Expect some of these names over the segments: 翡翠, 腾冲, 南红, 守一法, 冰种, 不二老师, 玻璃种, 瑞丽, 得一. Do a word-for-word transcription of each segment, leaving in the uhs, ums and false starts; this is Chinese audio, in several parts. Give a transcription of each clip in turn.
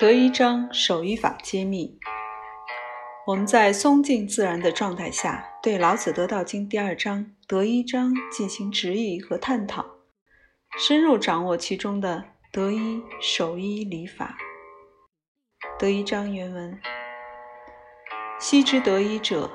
德一章手语法揭秘。我们在松静自然的状态下，对老子得道经第二章德一章进行直译和探讨，深入掌握其中的德一手一理法。德一章原文：昔之德一者，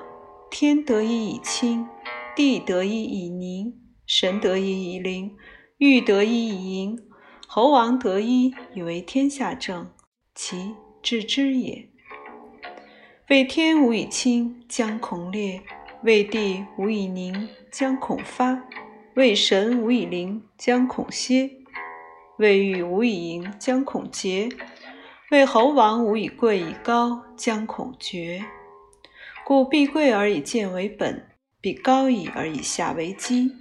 天得一以清，地得一以宁，神得一以灵，玉得一以盈，侯王得一以为天下正，其致知也。为天无以清，将恐裂；为地无以宁，将恐发；为神无以灵，将恐歇；为玉无以盈，将恐竭；为侯王无以贵以高，将恐绝。故必贵而以贱为本，必高矣而以下为基。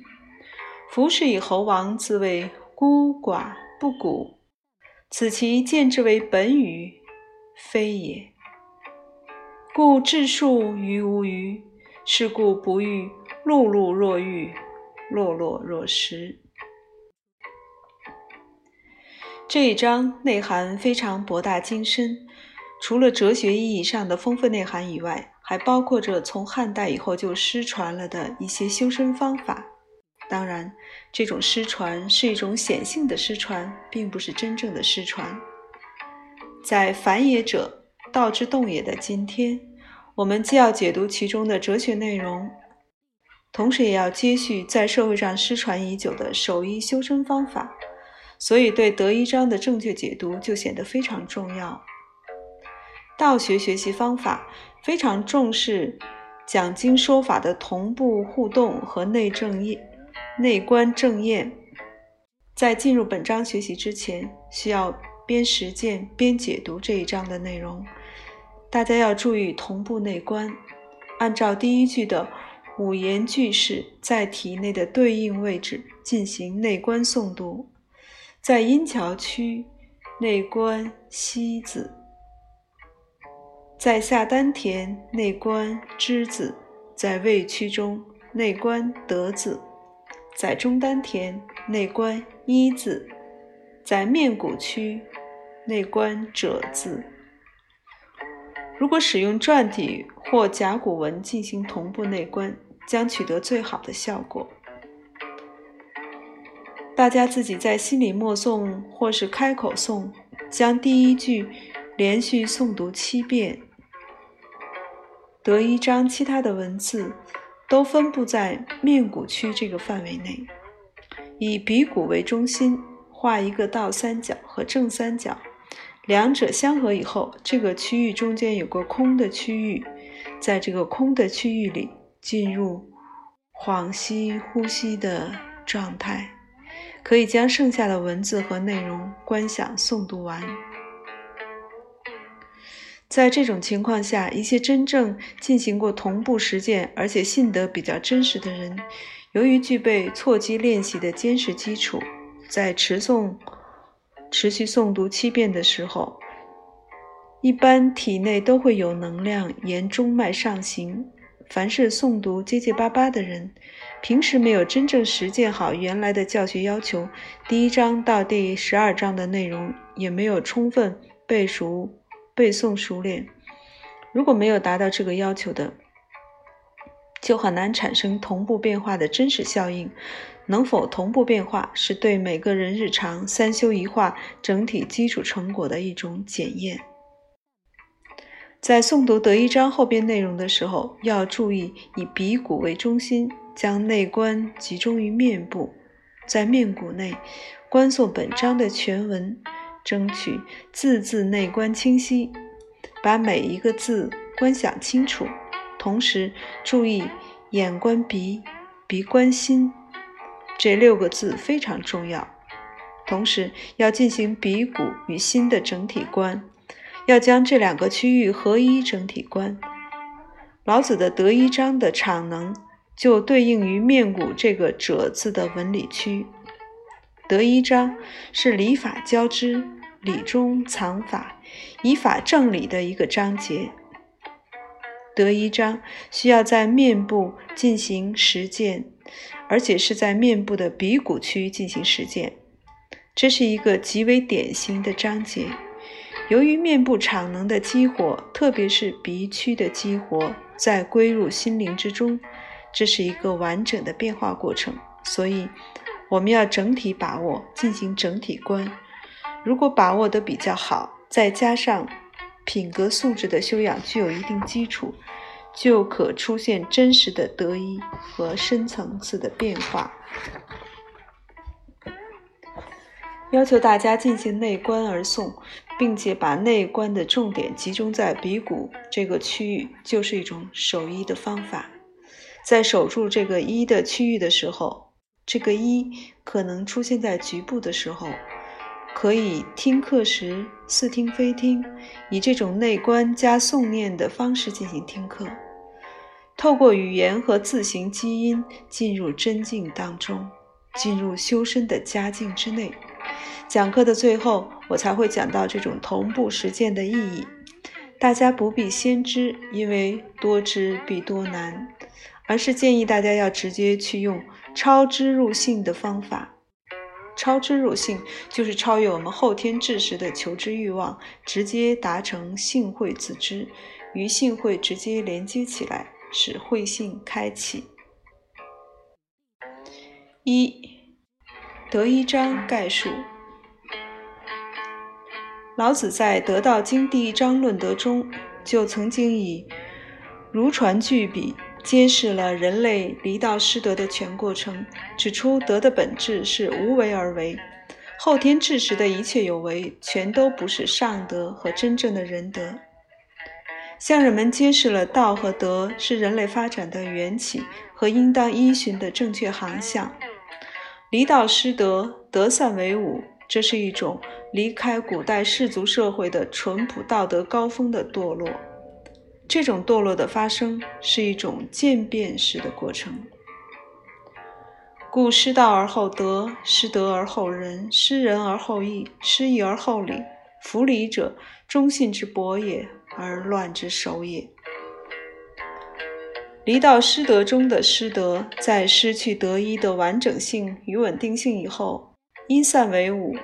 夫是以侯王自谓孤寡不古，此其见之为本与？非也。故智数于无余，是故不欲碌碌若玉，落落若石。这一章内涵非常博大精深，除了哲学意义上的丰富内涵以外，还包括着从汉代以后就失传了的一些修身方法。当然，这种失传是一种显性的失传，并不是真正的失传。在反也者，道之动也的今天，我们既要解读其中的哲学内容，同时也要接续在社会上失传已久的手艺修身方法，所以对德一章的正确解读就显得非常重要。道学学习方法非常重视讲经说法的同步互动和内证验、内观证验。在进入本章学习之前，需要边实践边解读这一章的内容。大家要注意同步内观，按照第一句的五言句式在题内的对应位置进行内观诵读。在阴桥区内观西子，在下丹田内观知子，在胃区中内观得子，在中丹田内观一子，在面骨区内观者字。如果使用篆体或甲骨文进行同步内观，将取得最好的效果。大家自己在心里默诵或是开口诵，将第一句连续诵读七遍。德一章其他的文字都分布在面骨区这个范围内，以鼻骨为中心画一个倒三角和正三角，两者相合以后，这个区域中间有个空的区域，在这个空的区域里进入恍息呼吸的状态，可以将剩下的文字和内容观想诵读完。在这种情况下，一些真正进行过同步实践而且信得比较真实的人，由于具备错机练习的坚实基础，在持诵持续诵读七遍的时候，一般体内都会有能量沿中脉上行。凡是诵读结结巴巴的人，平时没有真正实践好原来的教学要求，第一章到第十二章的内容也没有充分背熟背诵熟练，如果没有达到这个要求的，就很难产生同步变化的真实效应。能否同步变化，是对每个人日常三修一化整体基础成果的一种检验。在诵读德一章后边内容的时候，要注意以鼻骨为中心，将内观集中于面部，在面骨内观诵本章的全文，争取字字内观清晰，把每一个字观想清楚，同时注意眼观鼻，鼻观心，这六个字非常重要。同时要进行鼻骨与心的整体观，要将这两个区域合一整体观。老子的德一章的场能就对应于面骨这个者字的文理区。德一章是理法交织，理中藏法，以法正理的一个章节。德一章需要在面部进行实践，而且是在面部的鼻骨区进行实践，这是一个极为典型的章节，由于面部场能的激活，特别是鼻区的激活，再归入心灵之中，这是一个完整的变化过程，所以我们要整体把握，进行整体观。如果把握得比较好，再加上品格素质的修养具有一定基础，就可出现真实的得一和深层次的变化。要求大家进行内观而诵，并且把内观的重点集中在鼻骨这个区域，就是一种守一的方法。在守住这个一的区域的时候，这个一可能出现在局部的时候，可以听课时似听非听，以这种内观加诵念的方式进行听课，透过语言和自行基因进入真境当中，进入修身的佳境之内。讲课的最后我才会讲到这种同步实践的意义，大家不必先知，因为多知必多难，而是建议大家要直接去用超知入性的方法。超知入性就是超越我们后天知识的求知欲望，直接达成性慧自知，与性慧直接连接起来，使慧性开启。一，得一章概述。老子在《得道经》第一章论德中，就曾经以如传巨比揭示了人类离道失德的全过程，指出德的本质是无为而为，后天至实的一切有为全都不是上德和真正的仁德，向人们揭示了道和德是人类发展的缘起和应当依循的正确航向。离道失德，德散为伍，这是一种离开古代氏族社会的淳朴道德高峰的堕落，这种堕落的发生是一种渐变式的过程。故失道而后德，失德而后仁，失仁而后义，失义而后礼。夫礼者，忠信之薄也，而乱之首也。离道失德中的失德，在失去得一的完整性与稳定性以后，因散为伍，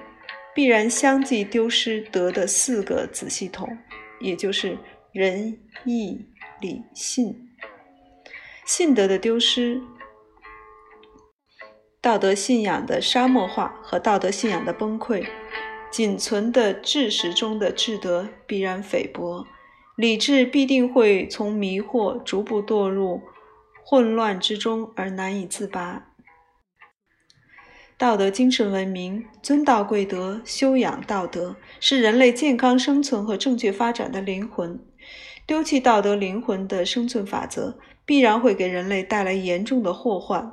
必然相继丢失德的四个子系统，也就是仁、义、礼、信。信德的丢失，道德信仰的沙漠化和道德信仰的崩溃，仅存的智识中的智德必然菲薄，理智必定会从迷惑逐步堕入混乱之中而难以自拔。道德精神文明，尊道贵德，修养道德，是人类健康生存和正确发展的灵魂。丢弃道德灵魂的生存法则，必然会给人类带来严重的祸患。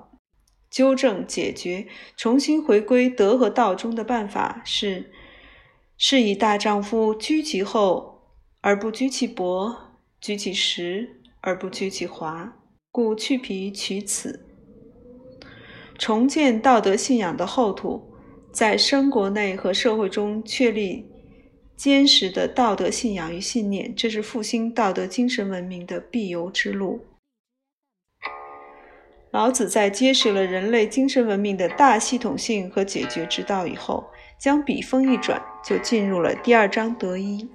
纠正解决重新回归德和道中的办法是，是以大丈夫居其厚而不居其薄，居其实而不居其华，故去皮取此。重建道德信仰的厚土，在生活内和社会中确立坚实的道德信仰与信念，这是复兴道德精神文明的必由之路。老子在揭示了人类精神文明的大系统性和解决之道以后，将笔锋一转，就进入了第二章得一，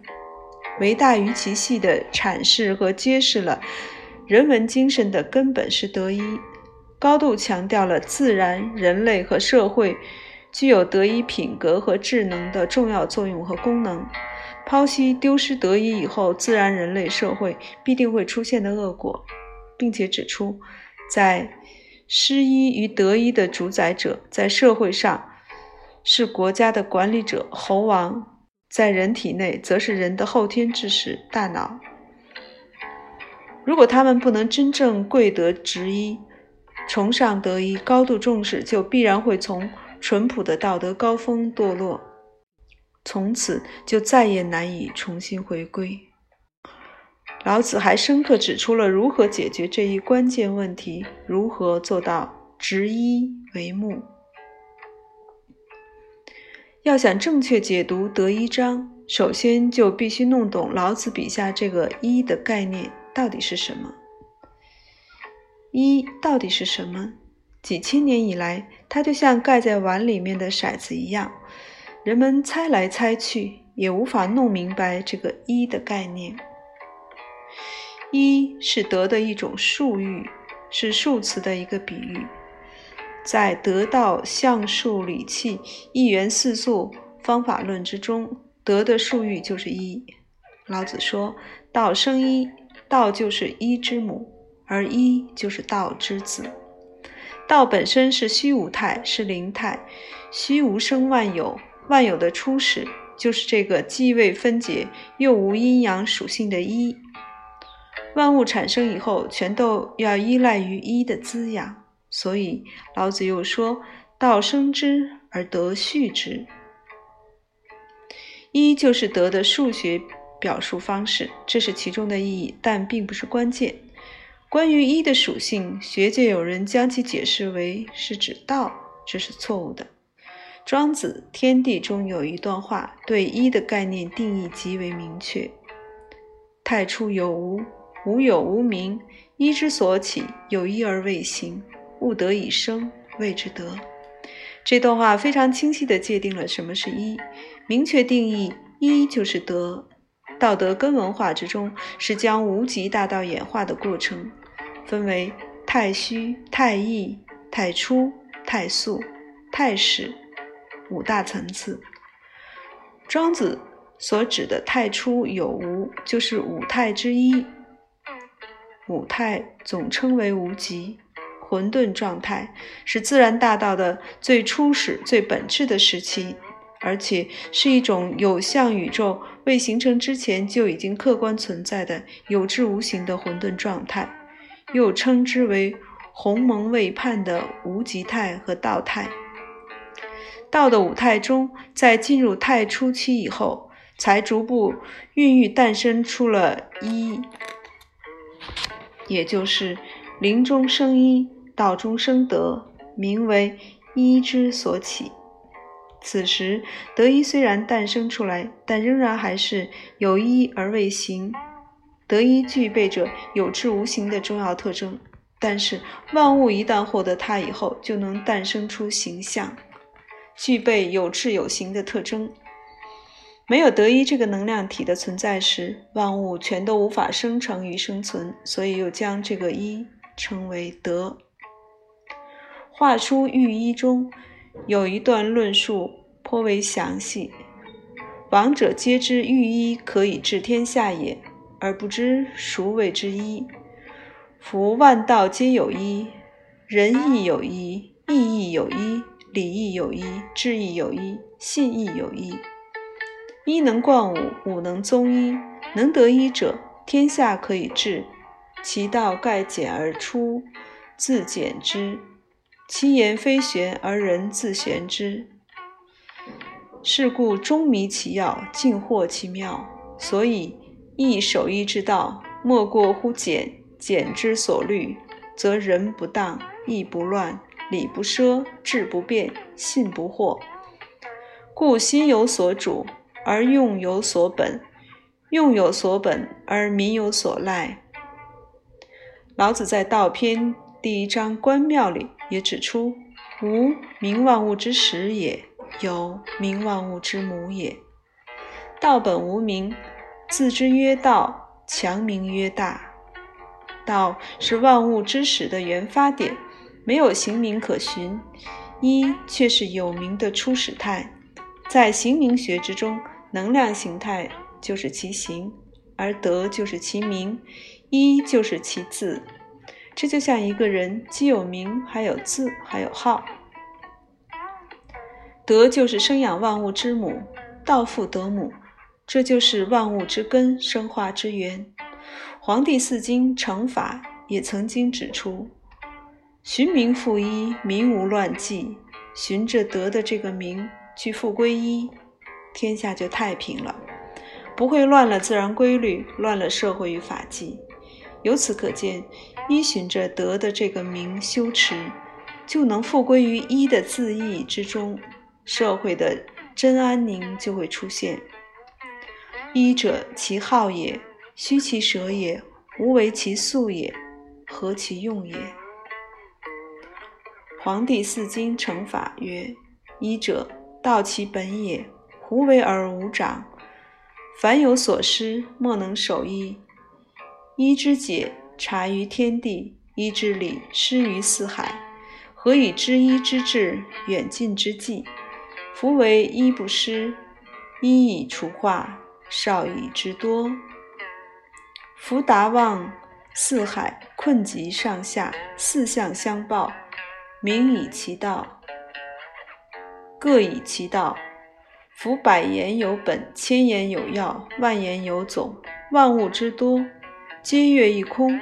为大于其细的阐释和揭示了人文精神的根本是得一，高度强调了自然、人类和社会具有得一品格和智能的重要作用和功能，剖析丢失得一以后自然、人类、社会必定会出现的恶果，并且指出在失一与得一的主宰者在社会上是国家的管理者侯王，在人体内则是人的后天知识大脑。如果他们不能真正贵德执一，崇尚得一，高度重视，就必然会从淳朴的道德高峰堕落，从此就再也难以重新回归。老子还深刻指出了如何解决这一关键问题，如何做到执一为目。要想正确解读得一章，首先就必须弄懂老子笔下这个一的概念到底是什么。一到底是什么？几千年以来，它就像盖在碗里面的骰子一样，人们猜来猜去，也无法弄明白这个一的概念。一是德的一种术语，是数词的一个比喻，在得道、相术、理气、一元四素、方法论之中，德的术语就是一。老子说道生一，道就是一之母，而一就是道之子。道本身是虚无态，是灵态，虚无生万有，万有的初始就是这个既未分解又无阴阳属性的一。万物产生以后，全都要依赖于一的滋养，所以老子又说道生之而德畜之。一就是德的数学表述方式，这是其中的意义，但并不是关键。关于一的属性，学界有人将其解释为是指道，这是错误的。庄子《天地》中有一段话对一的概念定义极为明确：太初有无，无有无名，一之所起，有一而未形，物得以生，谓之德。这段话非常清晰地界定了什么是一，明确定义一就是德。道德根文化之中是将无极大道演化的过程，分为太虚、太易、太初、太素、太始五大层次。庄子所指的太初有无，就是五态之一。五态总称为无极，混沌状态是自然大道的最初始、最本质的时期，而且是一种有相宇宙未形成之前就已经客观存在的有质无形的混沌状态，又称之为鸿蒙未判的无极态和道态。道的五态中，在进入太初期以后，才逐步孕育诞生出了一，也就是灵中生一，道中生德，名为一之所起。此时德一虽然诞生出来，但仍然还是有一而未形。德一具备着有质无形的重要特征，但是万物一旦获得它以后，就能诞生出形象，具备有质有形的特征。没有德一这个能量体的存在时，万物全都无法生成与生存，所以又将这个一称为德。话说喻一中有一段论述颇为详细：王者皆知喻一可以治天下也，而不知孰谓之一。夫万道皆有一，仁亦有一，义亦有一，礼亦有一，智亦有一，信亦有一。一能贯五，五能宗一，能得一者，天下可以治。其道盖简而出，自简之；其言非玄而人自玄之。是故钟迷其要，尽获其妙。所以一守一之道，莫过乎简。简之所虑，则人不当，义不乱，礼不奢，智不变，信不惑。故心有所主，而用有所本；用有所本，而民有所赖。老子在《道篇》第一章《关妙》里也指出：无，名万物之始也；有，名万物之母也。道本无名，自之曰道，强名曰大。道是万物之始的原发点，没有形名可循；一却是有名的初始态。在形名学之中，能量形态就是其形，而德就是其名，一就是其字。这就像一个人既有名，还有字，还有号。德就是生养万物之母，道父德母，这就是万物之根，生化之源。黄帝四经成法也曾经指出：循名复一，民无乱纪。循着德的这个名去复归一，天下就太平了，不会乱了自然规律，乱了社会与法纪。由此可见，依循着德的这个名修持，就能复归于一的自意之中，社会的真安宁就会出现。一者，其好也，虚其舍也，无为其素也，合其用也。黄帝四经成法曰：一者，道其本也，胡为而无长，凡有所失，莫能守一。一之解，察于天地；一之理，施于四海。何以知一之至，远近之计？夫为一不失，一以除化，少以之多。夫达望四海，困极上下，四象相报，名以其道，各以其道。夫百言有本，千言有要，万言有总，万物之多，皆越一空。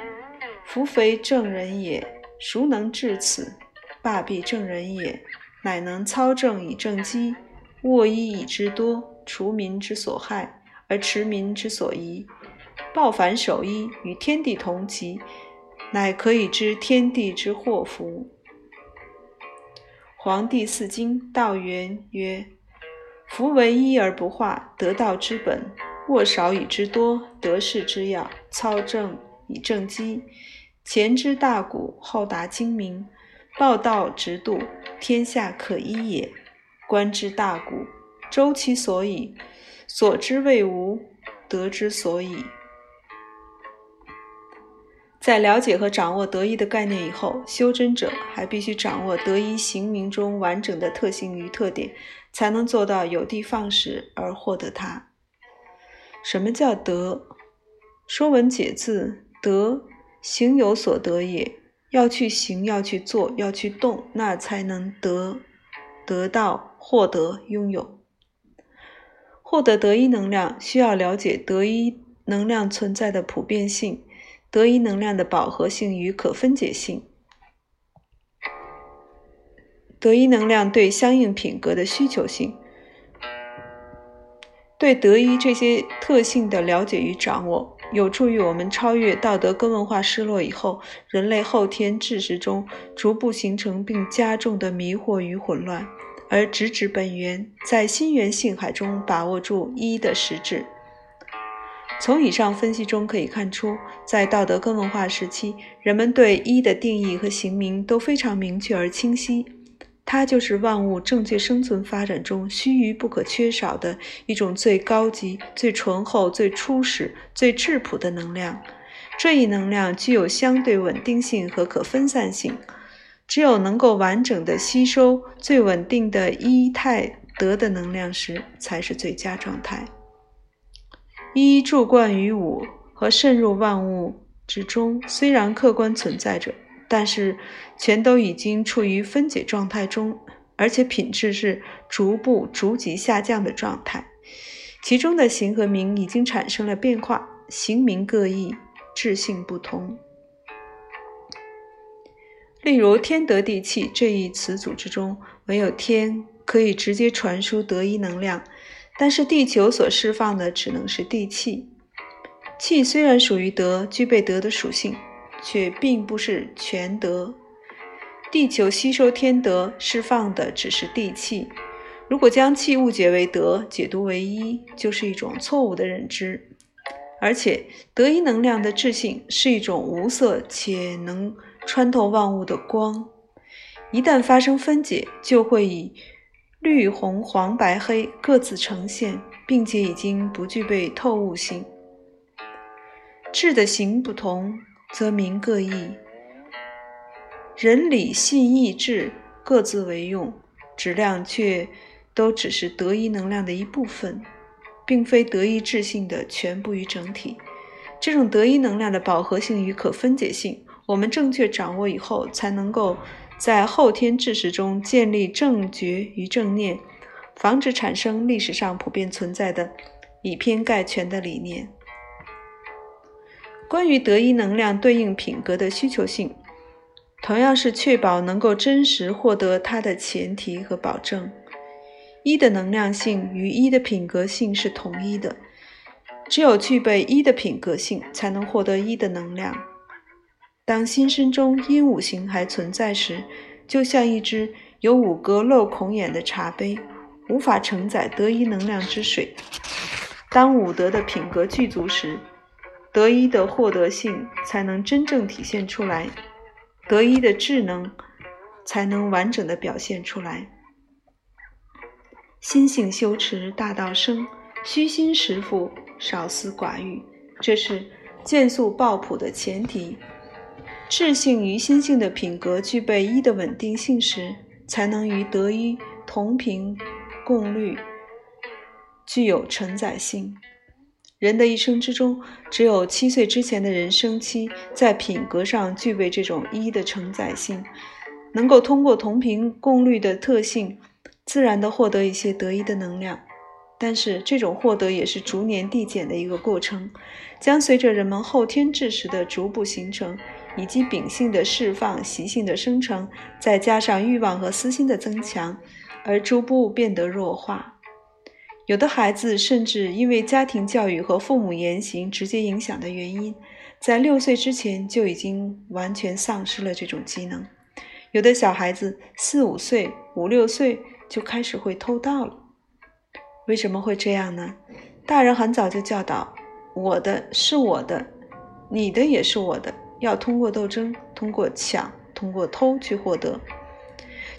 夫非正人也，孰能至此？罢必正人也，乃能操政以正机，握一以之多，除民之所害，而持民之所宜。抱反守一，与天地同极，乃可以知天地之祸福。黄帝四经道源曰：夫为一而不化，得道之本；握少以之多，得势之要；操政以正机，前知大谷，后达精明。抱道直度，天下可一也。观之大谷，周其所以，所知谓无，得之所以。在了解和掌握得一的概念以后，修真者还必须掌握得一行名中完整的特性与特点，才能做到有的放矢而获得它。什么叫得？说文解字，得，行有所得也。要去行，要去做，要去动，那才能得，得到，获得，拥有。获得得一能量，需要了解得一能量存在的普遍性，得一能量的饱和性与可分解性，得一能量对相应品格的需求性。对得一这些特性的了解与掌握，有助于我们超越道德跟文化失落以后，人类后天智识中逐步形成并加重的迷惑与混乱，而直指本源，在心源性海中把握住一的实质。从以上分析中可以看出，在道德跟文化时期，人们对一的定义和行名都非常明确而清晰，它就是万物正确生存发展中须臾不可缺少的一种最高级、最醇厚、最初始、最质朴的能量。这一能量具有相对稳定性和可分散性，只有能够完整的吸收最稳定的一态德的能量时，才是最佳状态。一驻贯于五和渗入万物之中，虽然客观存在着，但是全都已经处于分解状态中，而且品质是逐步逐级下降的状态。其中的行和名已经产生了变化，行名各异，质性不同。例如天德地气这一词组之中，唯有天可以直接传输得一能量，但是地球所释放的只能是地气。气虽然属于德，具备德的属性，却并不是全德。地球吸收天德，释放的只是地气。如果将气误解为德，解读为一，就是一种错误的认知。而且德一能量的质性是一种无色且能穿透万物的光，一旦发生分解，就会以绿、红、黄、白、黑各自呈现，并且已经不具备透悟性。质的行不同，则名各异。人理信意志各自为用，质量却都只是得一能量的一部分，并非得一质性的全部与整体。这种得一能量的饱和性与可分解性，我们正确掌握以后，才能够在后天智识中建立正觉与正念，防止产生历史上普遍存在的以偏概全的理念。关于得一能量对应品格的需求性，同样是确保能够真实获得它的前提和保证。一的能量性与一的品格性是统一的，只有具备一的品格性，才能获得一的能量。当心身中阴五行还存在时，就像一只有五格漏孔眼的茶杯，无法承载得一能量之水。当五德的品格具足时，得一的获得性才能真正体现出来，得一的智能才能完整的表现出来。心性修持大道生，虚心实腹，少私寡欲，这是见素抱朴的前提。智性与心性的品格具备一的稳定性时，才能与德一同频共律，具有承载性。人的一生之中，只有七岁之前的人生期在品格上具备这种一的承载性，能够通过同频共律的特性自然地获得一些德一的能量。但是这种获得也是逐年递减的一个过程，将随着人们后天智识的逐步形成，以及秉性的释放、习性的生成，再加上欲望和私心的增强，而逐步变得弱化。有的孩子甚至因为家庭教育和父母言行直接影响的原因，在六岁之前就已经完全丧失了这种机能。有的小孩子四五岁、五六岁就开始会偷盗了。为什么会这样呢？大人很早就教导，我的是我的，你的也是我的，要通过斗争、通过抢、通过偷去获得。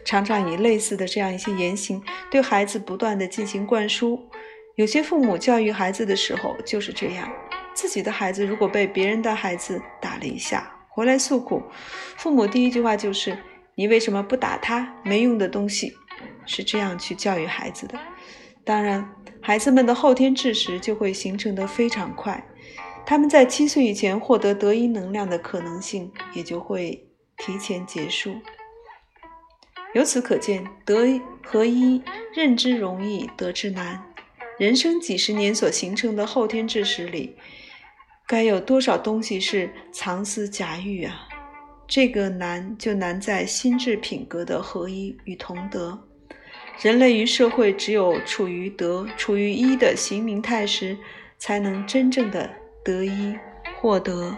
常常以类似的这样一些言行对孩子不断的进行灌输。有些父母教育孩子的时候就是这样，自己的孩子如果被别人的孩子打了一下，回来诉苦，父母第一句话就是，你为什么不打他？没用的东西，是这样去教育孩子的。当然，孩子们的后天智识就会形成得非常快，他们在七岁以前获得德一能量的可能性也就会提前结束。由此可见，德合一，认知容易，得之难。人生几十年所形成的后天智识里，该有多少东西是藏私夹欲啊？这个难就难在心智品格的合一与同德。人类与社会只有处于德、处于一的行明态时，才能真正的得一获得。